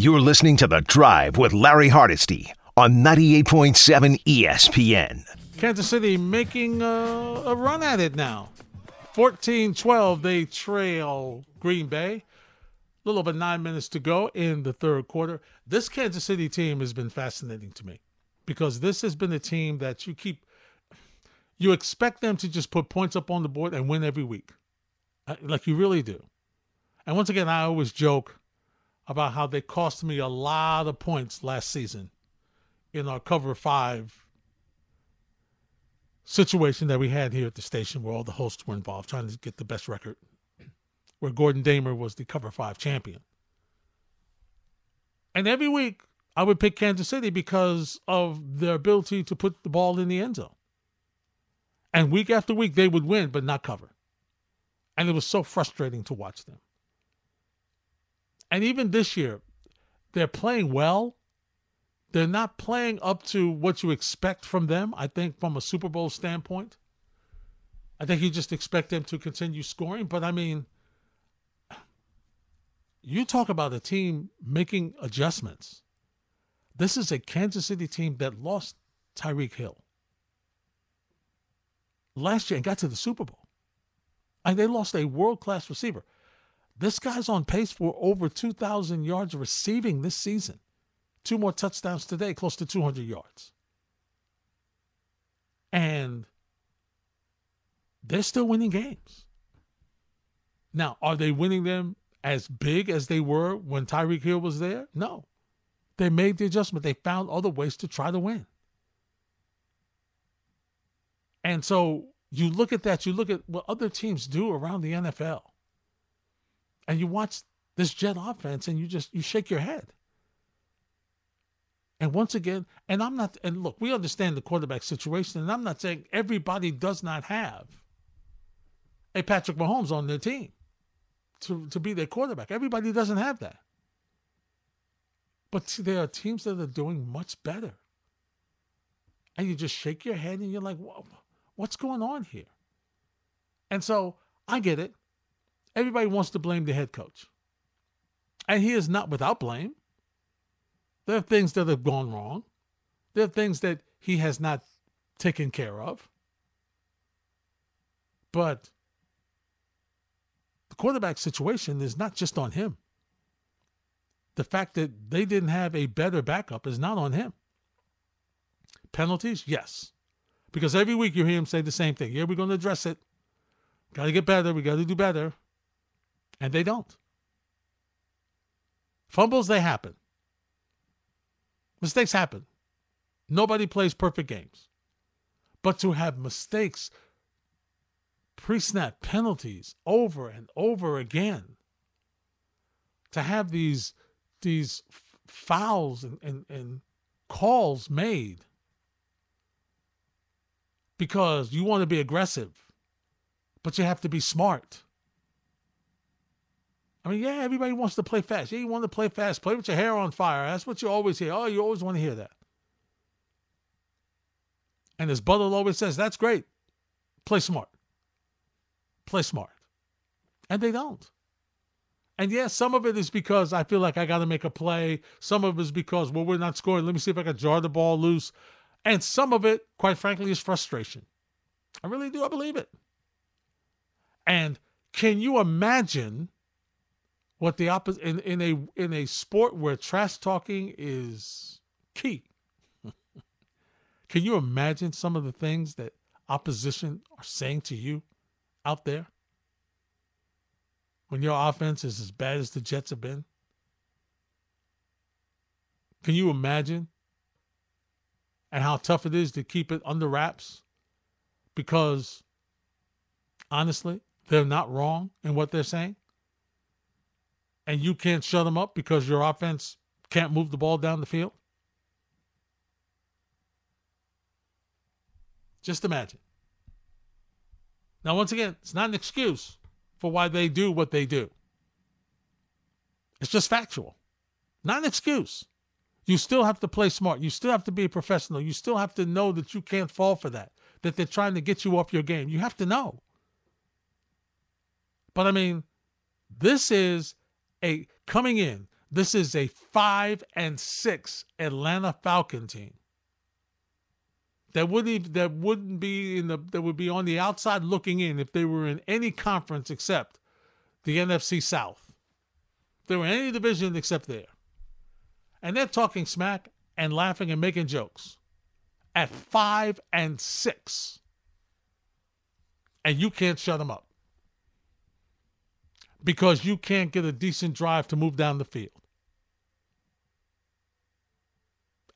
You're listening to The Drive with Larry Hardesty on 98.7 ESPN. Kansas City making a run at it now. 14-12, they trail Green Bay. A little over 9 minutes to go in the third quarter. This Kansas City team has been fascinating to me because this has been a team that you expect them to just put points up on the board and win every week. Like you really do. And once again, I always joke about how they cost me a lot of points last season in our Cover 5 situation that we had here at the station where all the hosts were involved trying to get the best record, where Gordon Damer was the Cover 5 champion. And every week I would pick Kansas City because of their ability to put the ball in the end zone. And week after week they would win but not cover. And it was so frustrating to watch them. And even this year, they're playing well. They're not playing up to what you expect from them, I think, from a Super Bowl standpoint. I think you just expect them to continue scoring. But, I mean, you talk about a team making adjustments. This is a Kansas City team that lost Tyreek Hill last year and got to the Super Bowl. And they lost a world-class receiver. This guy's on pace for over 2,000 yards receiving this season. Two more touchdowns today, close to 200 yards. And they're still winning games. Now, are they winning them as big as they were when Tyreek Hill was there? No. They made the adjustment. They found other ways to try to win. And so you look at that, you look at what other teams do around the NFL. And you watch this Jet offense and you shake your head. And once again, and look, we understand the quarterback situation, and I'm not saying everybody does not have a Patrick Mahomes on their team to be their quarterback. Everybody doesn't have that. But there are teams that are doing much better. And you just shake your head and you're like, whoa, what's going on here? And so I get it. Everybody wants to blame the head coach. And he is not without blame. There are things that have gone wrong. There are things that he has not taken care of. But the quarterback situation is not just on him. The fact that they didn't have a better backup is not on him. Penalties? Yes. Because every week you hear him say the same thing. Yeah, we're going to address it. Got to get better. We got to do better. And they don't. Fumbles, they happen. Mistakes happen. Nobody plays perfect games. But to have mistakes, pre-snap penalties over and over again, to have these fouls and calls made because you want to be aggressive, but you have to be smart. I mean, yeah, everybody wants to play fast. Yeah, you want to play fast. Play with your hair on fire. That's what you always hear. Oh, you always want to hear that. And as Butler always says, that's great. Play smart. Play smart. And they don't. And yeah, some of it is because I feel like I got to make a play. Some of it is because, well, we're not scoring. Let me see if I can jar the ball loose. And some of it, quite frankly, is frustration. I really do. I believe it. And can you imagine what the opposite in a sport where trash talking is key? Can you imagine some of the things that opposition are saying to you out there when your offense is as bad as the Jets have been? Can you imagine and how tough it is to keep it under wraps? Because honestly, they're not wrong in what they're saying. And you can't shut them up because your offense can't move the ball down the field? Just imagine. Now, once again, it's not an excuse for why they do what they do. It's just factual. Not an excuse. You still have to play smart. You still have to be a professional. You still have to know that you can't fall for that, that they're trying to get you off your game. You have to know. But, I mean, this is coming in, This is a 5-6 Atlanta Falcon team. That would be on the outside looking in if they were in any conference except the NFC South. If they were in any division except there. And they're talking smack and laughing and making jokes at 5-6. And you can't shut them up because you can't get a decent drive to move down the field.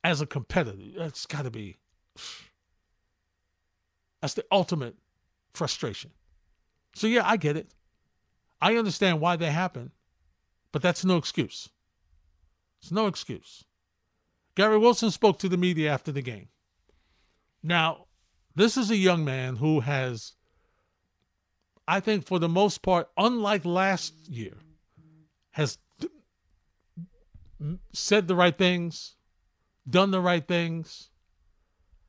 As a competitor, that's got to be... That's the ultimate frustration. So yeah, I get it. I understand why they happen, but that's no excuse. It's no excuse. Gary Wilson spoke to the media after the game. Now, this is a young man who has, I think for the most part, unlike last year, has said the right things, done the right things,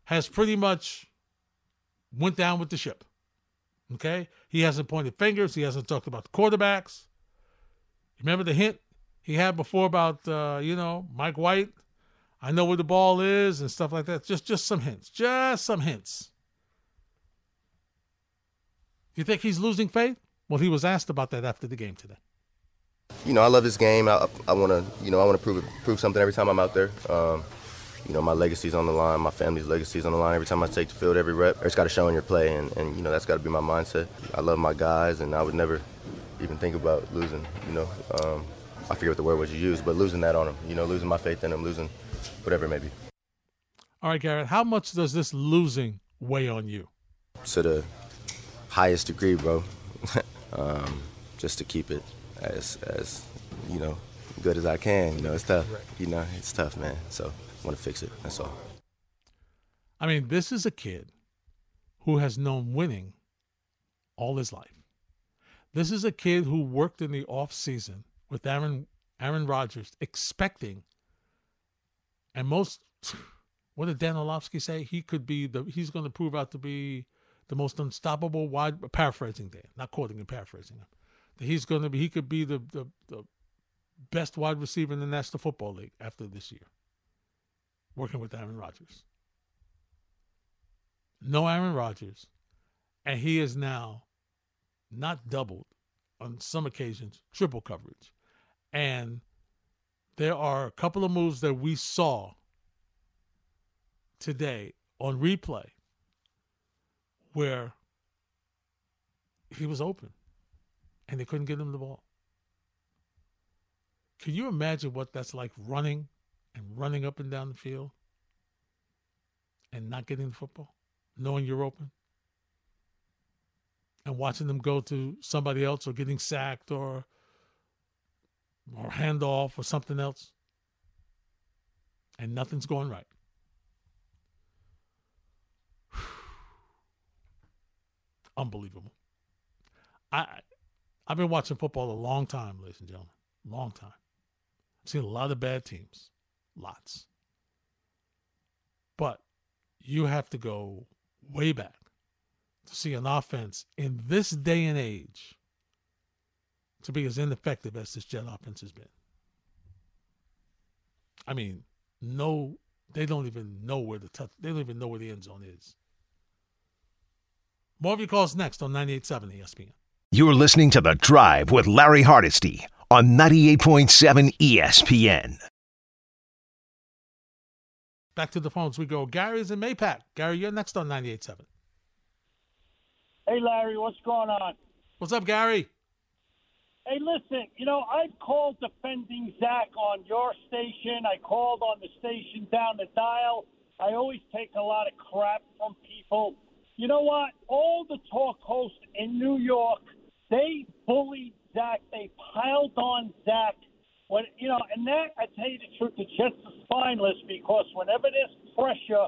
has pretty much went down with the ship, okay? He hasn't pointed fingers. He hasn't talked about the quarterbacks. Remember the hint he had before about, Mike White? I know where the ball is and stuff like that. Just some hints. Just some hints. You think he's losing faith? Well, he was asked about that after the game today. I love this game. I want to prove something every time I'm out there. My legacy's on the line, my family's legacy's on the line. Every time I take the field, every rep, it's got to show in your play, and that's got to be my mindset. I love my guys, and I would never even think about losing, I forget what the word was you used, but losing that on them, losing my faith in them, losing whatever it may be. All right, Garrett, how much does this losing weigh on you? To the highest degree, bro. Just to keep it as good as I can. It's tough. It's tough, man, so... want to fix it, that's all. I mean, this is a kid who has known winning all his life. This is a kid who worked in the offseason with Aaron Rodgers, expecting, and most, what did Dan Olofsky say? He's going to prove out to be the most unstoppable wide, paraphrasing there, not quoting him, paraphrasing him. That he could be the best wide receiver in the National Football League after this year. Working with Aaron Rodgers. No Aaron Rodgers. And he is now not doubled, on some occasions, triple coverage. And there are a couple of moves that we saw today on replay where he was open and they couldn't get him the ball. Can you imagine what that's like running up and down the field and not getting the football, knowing you're open, and watching them go to somebody else or getting sacked or handoff or something else, and nothing's going right? Unbelievable. I've been watching football a long time, ladies and gentlemen, long time. I've seen a lot of bad teams. Lots. But you have to go way back to see an offense in this day and age to be as ineffective as this Jet offense has been. I mean, no, they don't even know where they don't even know where the end zone is. More of your calls next on 98.7 ESPN. You're listening to The Drive with Larry Hardesty on 98.7 ESPN. Back to the phones we go. Gary's in Maypac. Gary, you're next on 98.7. Hey, Larry, what's going on? What's up, Gary? Hey, listen, I've called defending Zach on your station. I called on the station down the dial. I always take a lot of crap from people. You know what? All the talk hosts in New York, they bullied Zach. They piled on Zach. When, and that, I tell you the truth, it's just spineless because whenever there's pressure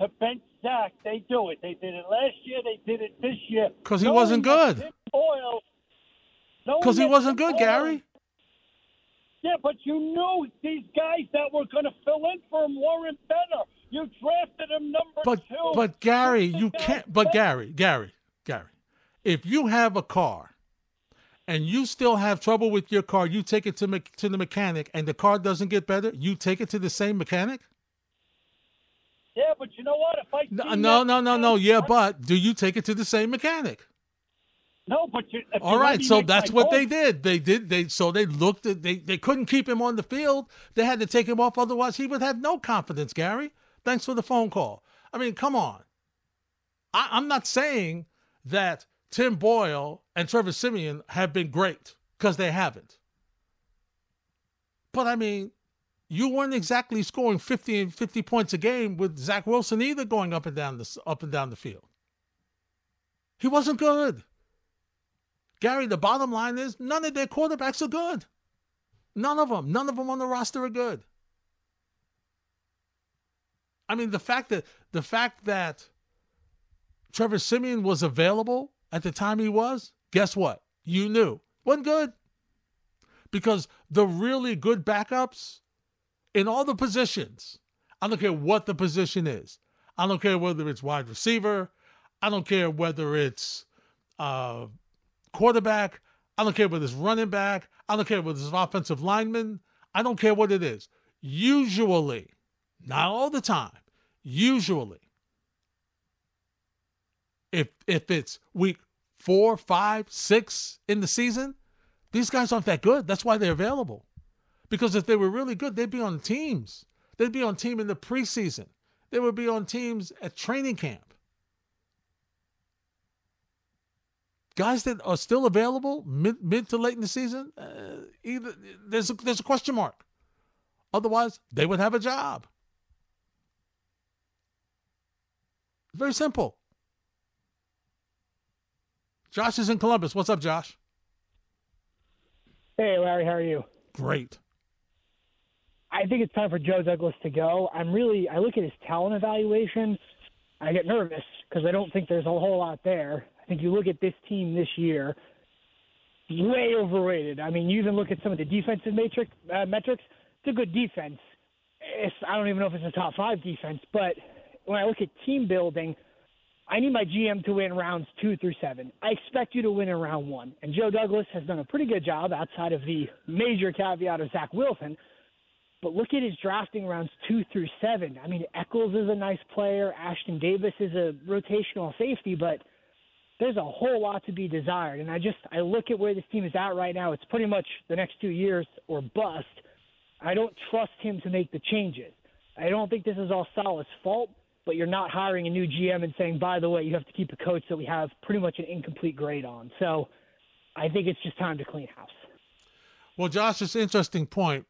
to bench Zach, they do it. They did it last year. They did it this year. Because he wasn't good. Because he wasn't good, Gary. Yeah, but you knew these guys that were going to fill in for him weren't better. You drafted him number two. But Gary, you can't. But Gary, if you have a car and you still have trouble with your car, you take it to the mechanic, and the car doesn't get better, you take it to the same mechanic? Yeah, but you know what? If I no. Yeah, but do you take it to the same mechanic? No, but you. All right, so that's what they did. They did. They looked at. They couldn't keep him on the field. They had to take him off, otherwise he would have no confidence. Gary, thanks for the phone call. I mean, come on. I'm not saying that Tim Boyle and Trevor Siemian have been great, because they haven't. But I mean, you weren't exactly scoring 50 points a game with Zach Wilson either, going up and down the field. He wasn't good. Gary, the bottom line is none of their quarterbacks are good. None of them. None of them on the roster are good. I mean, the fact that Trevor Siemian was available at the time he was, guess what? You knew. Wasn't good. Because the really good backups in all the positions, I don't care what the position is. I don't care whether it's wide receiver. I don't care whether it's quarterback. I don't care whether it's running back. I don't care whether it's offensive lineman. I don't care what it is. Usually, not all the time, usually, if it's week 4, 5, 6 in the season, these guys aren't that good. That's why they're available. Because if they were really good, they'd be on teams. They'd be on team in the preseason. They would be on teams at training camp. Guys that are still available mid to late in the season, either there's a question mark. Otherwise, they would have a job. Very simple. Josh is in Columbus. What's up, Josh? Hey, Larry. How are you? Great. I think it's time for Joe Douglas to go. I look at his talent evaluation. I get nervous because I don't think there's a whole lot there. I think you look at this team this year, way overrated. I mean, you even look at some of the defensive metrics. It's a good defense. I don't even know if it's a top 5 defense, but when I look at team building, I need my GM to win rounds 2 through 7. I expect you to win in round 1. And Joe Douglas has done a pretty good job outside of the major caveat of Zach Wilson. But look at his drafting rounds 2 through 7. I mean, Echols is a nice player. Ashton Davis is a rotational safety, but there's a whole lot to be desired. And I look at where this team is at right now. It's pretty much the next 2 years or bust. I don't trust him to make the changes. I don't think this is all Saleh's fault, but you're not hiring a new GM and saying, by the way, you have to keep a coach that we have pretty much an incomplete grade on. So I think it's just time to clean house. Well, Josh, it's an interesting point,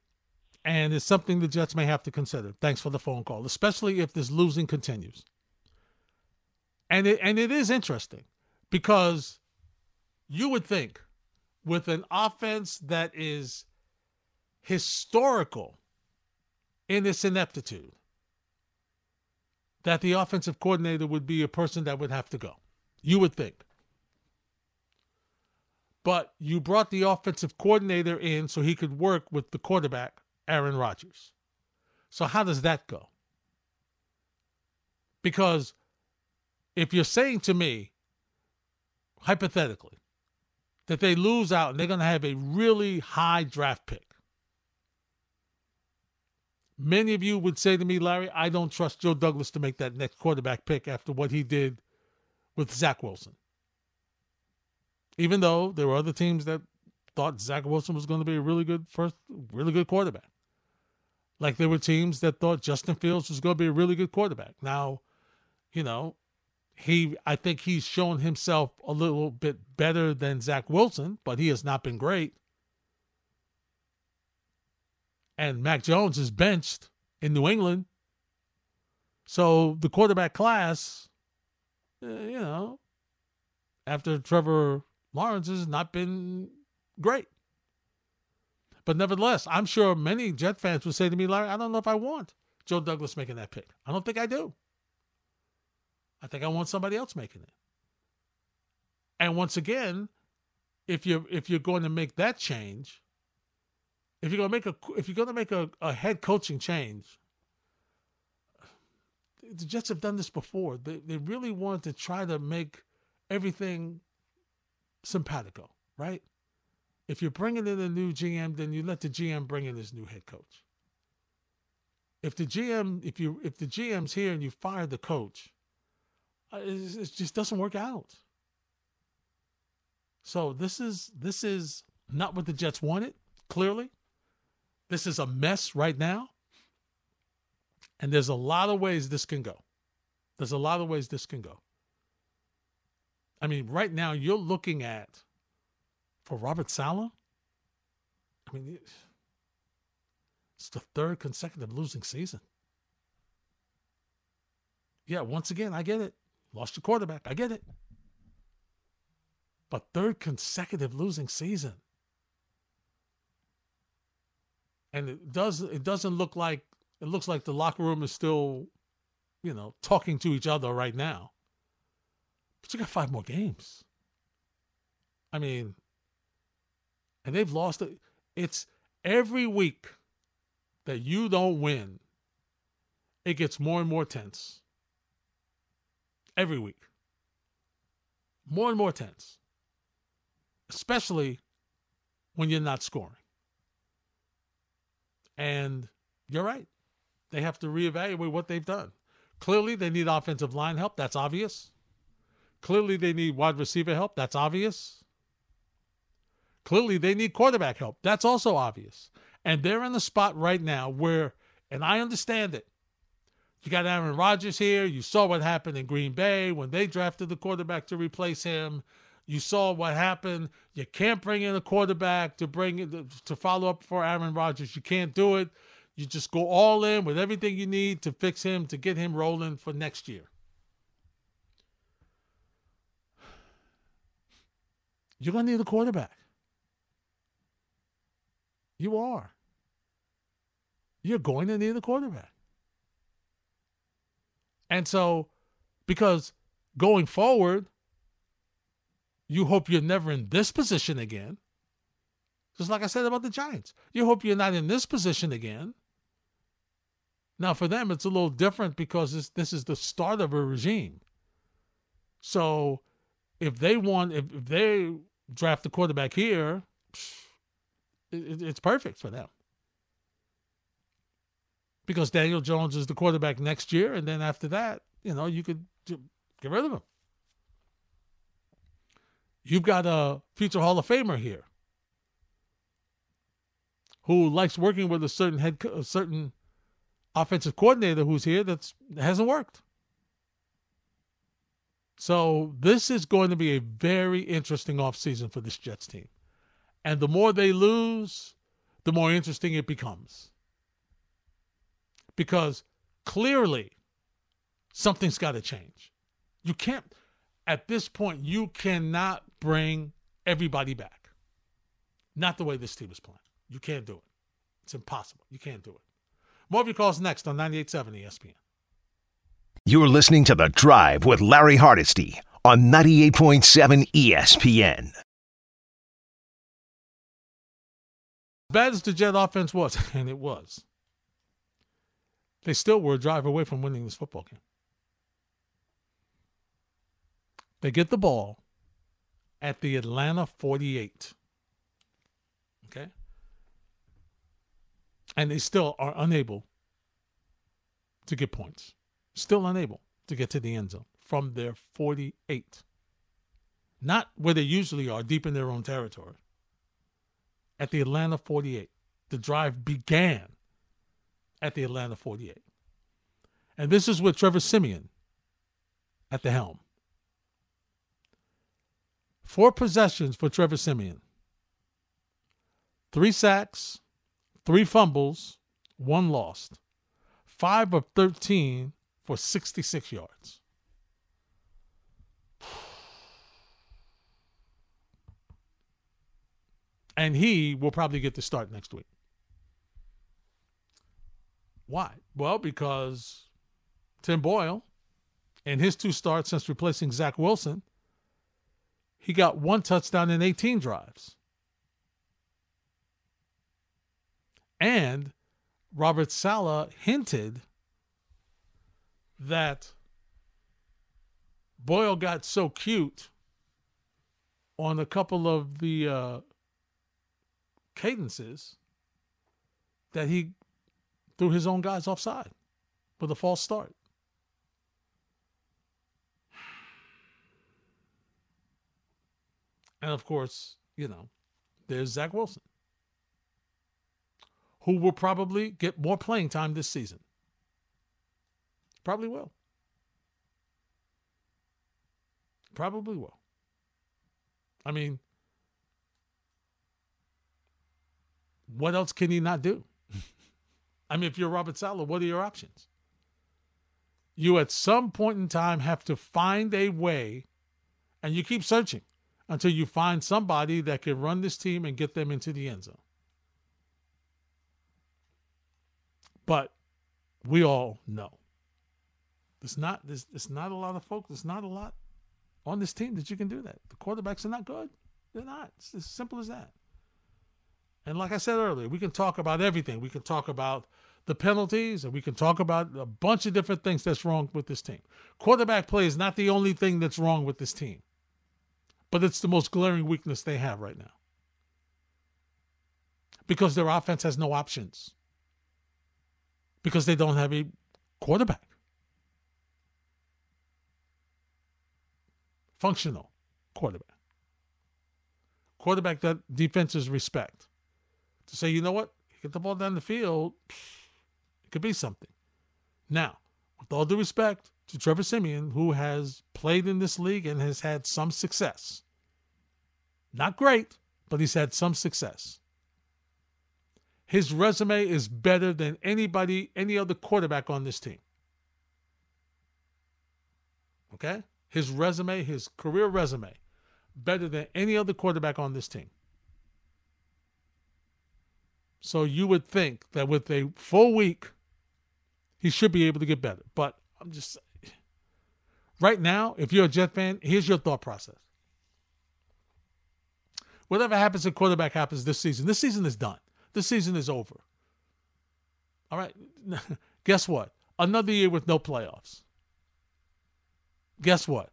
and it's something the Jets may have to consider. Thanks for the phone call, especially if this losing continues. And it is interesting because you would think with an offense that is historical in its ineptitude, that the offensive coordinator would be a person that would have to go. You would think. But you brought the offensive coordinator in so he could work with the quarterback, Aaron Rodgers. So how does that go? Because if you're saying to me, hypothetically, that they lose out and they're going to have a really high draft pick, many of you would say to me, Larry, I don't trust Joe Douglas to make that next quarterback pick after what he did with Zach Wilson. Even though there were other teams that thought Zach Wilson was going to be a really good quarterback. Like there were teams that thought Justin Fields was going to be a really good quarterback. Now, you know, I think he's shown himself a little bit better than Zach Wilson, but he has not been great. And Mac Jones is benched in New England. So the quarterback class, after Trevor Lawrence has not been great. But nevertheless, I'm sure many Jet fans would say to me, Larry, I don't know if I want Joe Douglas making that pick. I don't think I do. I think I want somebody else making it. And once again, if you're going to make that change, If you're going to make a head coaching change, the Jets have done this before. They really wanted to try to make everything simpatico, right? If you're bringing in a new GM, then you let the GM bring in his new head coach. If the GM's here and you fire the coach, it just doesn't work out. So this is not what the Jets wanted, clearly. This is a mess right now. And there's a lot of ways this can go. I mean, right now you're looking at, for Robert Saleh, I mean, it's the third consecutive losing season. Yeah, once again, I get it. Lost your quarterback. I get it. But third consecutive losing season. And it doesn't look like, it looks like the locker room is still, you know, talking to each other right now. But you got 5 more games. I mean, and they've lost it. It's every week that you don't win, it gets more and more tense. Every week. More and more tense. Especially when you're not scoring. And you're right. They have to reevaluate what they've done. Clearly, they need offensive line help. That's obvious. Clearly, they need wide receiver help. That's obvious. Clearly, they need quarterback help. That's also obvious. And they're in the spot right now where, and I understand it, you got Aaron Rodgers here. You saw what happened in Green Bay when they drafted the quarterback to replace him. You saw what happened. You can't bring in a quarterback to follow up for Aaron Rodgers. You can't do it. You just go all in with everything you need to fix him, to get him rolling for next year. You're going to need a quarterback. You are. You're going to need a quarterback. And so, because going forward, you hope you're never in this position again. Just like I said about the Giants. You hope you're not in this position again. Now, for them, it's a little different because this is the start of a regime. So, if they draft the quarterback here, it's perfect for them. Because Daniel Jones is the quarterback next year, and then after that, you know, you could get rid of him. You've got a future Hall of Famer here who likes working with a certain offensive coordinator who's here that hasn't worked. So this is going to be a very interesting offseason for this Jets team. And the more they lose, the more interesting it becomes. Because clearly something's got to change. You can't, at this point, you cannot bring everybody back. Not the way this team is playing. You can't do it. It's impossible. You can't do it. More of your calls next on 98.7 ESPN. You're listening to The Drive with Larry Hardesty on 98.7 ESPN. As bad as the Jet offense was, and it was, they still were a drive away from winning this football game. They get the ball at the Atlanta 48. Okay? And they still are unable to get points. Still unable to get to the end zone from their 48. Not where they usually are, deep in their own territory. At the Atlanta 48. The drive began at the Atlanta 48. And this is with Trevor Siemian at the helm. 4 possessions for Trevor Siemian. 3 sacks, 3 fumbles, 1 lost. 5 of 13 for 66 yards. And he will probably get the start next week. Why? Well, because Tim Boyle, in his 2 starts since replacing Zach Wilson, he got 1 touchdown in 18 drives. And Robert Saleh hinted that Boyle got so cute on a couple of the cadences that he threw his own guys offside with a false start. And of course, you know, there's Zach Wilson, who will probably get more playing time this season. Probably will. Probably will. I mean, what else can he not do? I mean, if you're Robert Saleh, what are your options? You at some point in time have to find a way, and you keep searching until you find somebody that can run this team and get them into the end zone. But we all know there's not a lot of folks. There's not a lot on this team that you can do that. The quarterbacks are not good. They're not. It's as simple as that. And like I said earlier, we can talk about everything. We can talk about the penalties, and we can talk about a bunch of different things that's wrong with this team. Quarterback play is not the only thing that's wrong with this team, but it's the most glaring weakness they have right now, because their offense has no options, because they don't have a quarterback. Functional quarterback. Quarterback that defenses respect. To say, you know what? Get the ball down the field. It could be something. Now, with all due respect to Trevor Siemian, who has played in this league and has had some success. Not great, but he's had some success. His resume is better than anybody, any other quarterback on this team. Okay? His resume, his career resume, better than any other quarterback on this team. So you would think that with a full week, he should be able to get better. But I'm just, right now, if you're a Jet fan, here's your thought process. Whatever happens to quarterback happens this season. This season is done. This season is over. All right? Guess what? Another year with no playoffs. Guess what?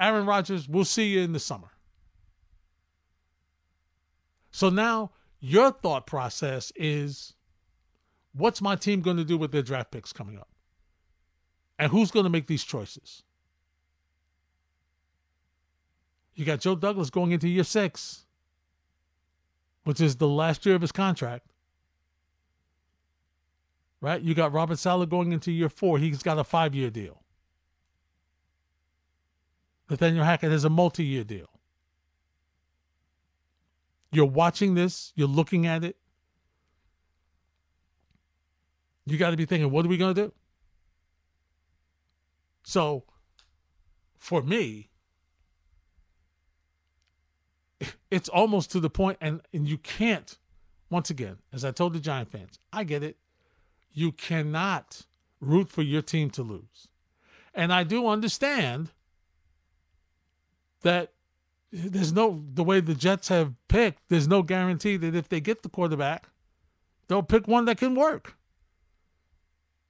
Aaron Rodgers, we'll see you in the summer. So now your thought process is, what's my team going to do with their draft picks coming up? And who's going to make these choices? You got Joe Douglas going into year 6, which is the last year of his contract. Right? You got Robert Saleh going into year 4. He's got a 5-year deal. Nathaniel Hackett has a multi-year deal. You're watching this. You're looking at it. You got to be thinking, what are we going to do? So, for me, it's almost to the point, and you can't, once again, as I told the Giant fans, I get it. You cannot root for your team to lose. And I do understand that there's no, the way the Jets have picked, there's no guarantee that if they get the quarterback, they'll pick one that can work.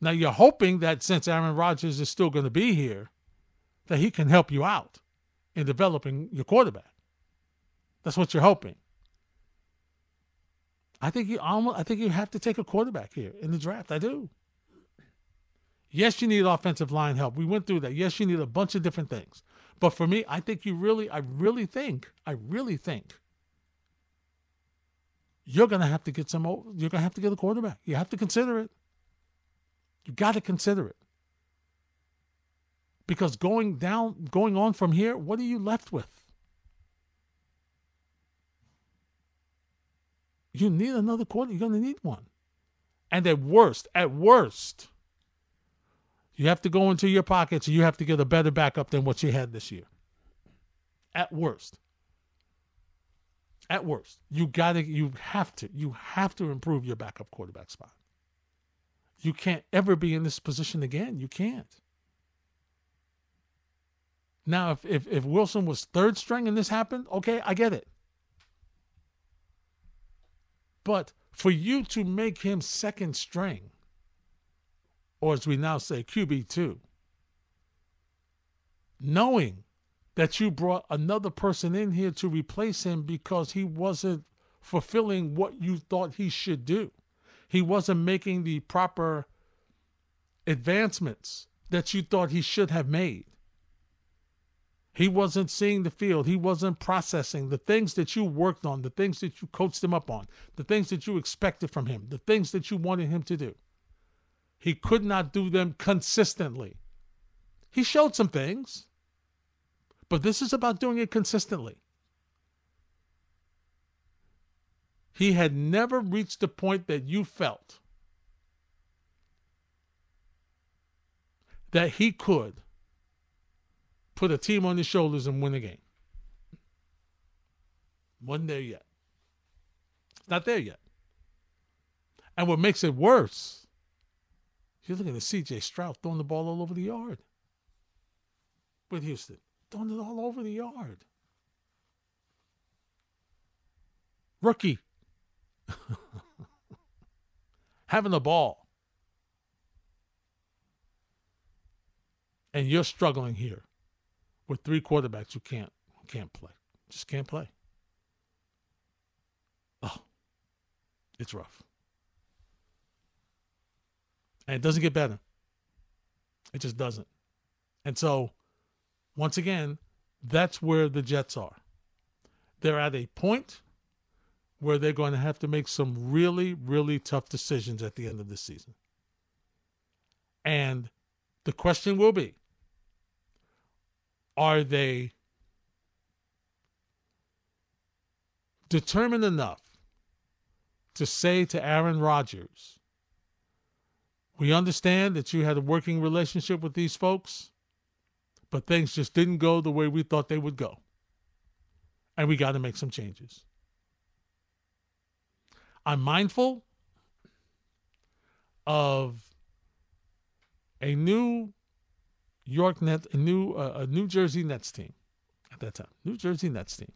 Now, you're hoping that since Aaron Rodgers is still going to be here, that he can help you out in developing your quarterback. That's what you're hoping. I think you have to take a quarterback here in the draft. I do. Yes, you need offensive line help. We went through that. Yes, you need a bunch of different things. But for me, I really think you're going to have to get some, you're going to have to get a quarterback. You have to consider it. You got to consider it. Because going on from here, what are you left with? You need another quarterback. You're going to need one. And at worst, you have to go into your pockets and you have to get a better backup than what you had this year. At worst. You have to improve your backup quarterback spot. You can't ever be in this position again. You can't. Now, if Wilson was third string and this happened, okay, I get it. But for you to make him second string, or as we now say, QB2, knowing that you brought another person in here to replace him because he wasn't fulfilling what you thought he should do. He wasn't making the proper advancements that you thought he should have made. He wasn't seeing the field. He wasn't processing the things that you worked on, the things that you coached him up on, the things that you expected from him, the things that you wanted him to do. He could not do them consistently. He showed some things, but this is about doing it consistently. He had never reached the point that you felt that he could put a team on his shoulders and win a game. Wasn't there yet. It's not there yet. And what makes it worse, you're looking at C.J. Stroud throwing the ball all over the yard. With Houston, throwing it all over the yard. Rookie. Having the ball. And you're struggling here. With three quarterbacks who can't play. Just can't play. Oh, it's rough. And it doesn't get better. It just doesn't. And so, once again, that's where the Jets are. They're at a point where they're going to have to make some really, really tough decisions at the end of the season. And the question will be, are they determined enough to say to Aaron Rodgers, we understand that you had a working relationship with these folks, but things just didn't go the way we thought they would go. And we got to make some changes. I'm mindful of a New Jersey Nets team at that time. New Jersey Nets team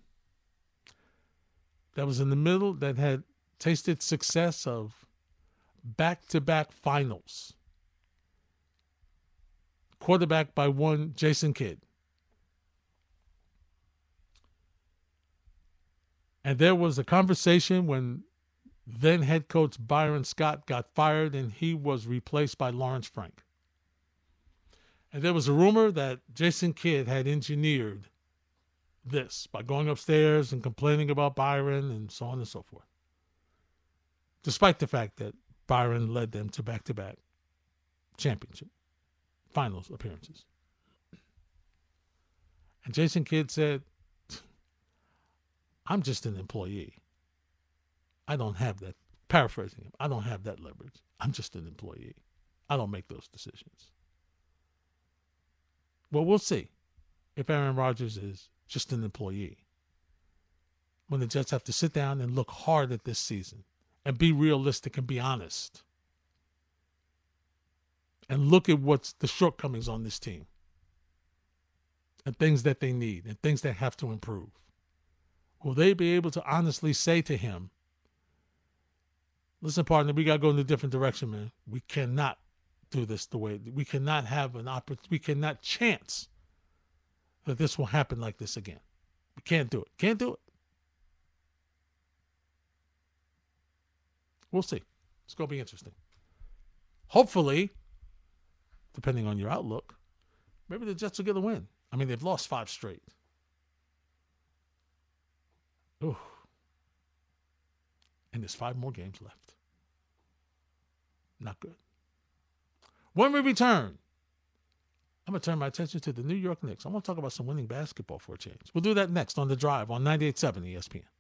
that was in the middle, that had tasted success of back-to-back finals. Quarterbacked by one Jason Kidd. And there was a conversation when then head coach Byron Scott got fired and he was replaced by Lawrence Frank. And there was a rumor that Jason Kidd had engineered this by going upstairs and complaining about Byron and so on and so forth. Despite the fact that Byron led them to back-to-back championship finals appearances. And Jason Kidd said, I'm just an employee. I don't have that. Paraphrasing him, I don't have that leverage. I'm just an employee. I don't make those decisions. Well, we'll see if Aaron Rodgers is just an employee when the Jets have to sit down and look hard at this season and be realistic and be honest and look at what's the shortcomings on this team and things that they need and things that have to improve. Will they be able to honestly say to him, listen, partner, we got to go in a different direction, man. We cannot do this the way we cannot have an opportunity. We cannot chance that this will happen like this again. We can't do it. Can't do it. We'll see. It's going to be interesting. Hopefully, depending on your outlook, maybe the Jets will get a win. I mean, they've lost 5 straight. Ooh. And there's 5 more games left. Not good. When we return, I'm going to turn my attention to the New York Knicks. I want to talk about some winning basketball for a change. We'll do that next on The Drive on 98.7 ESPN.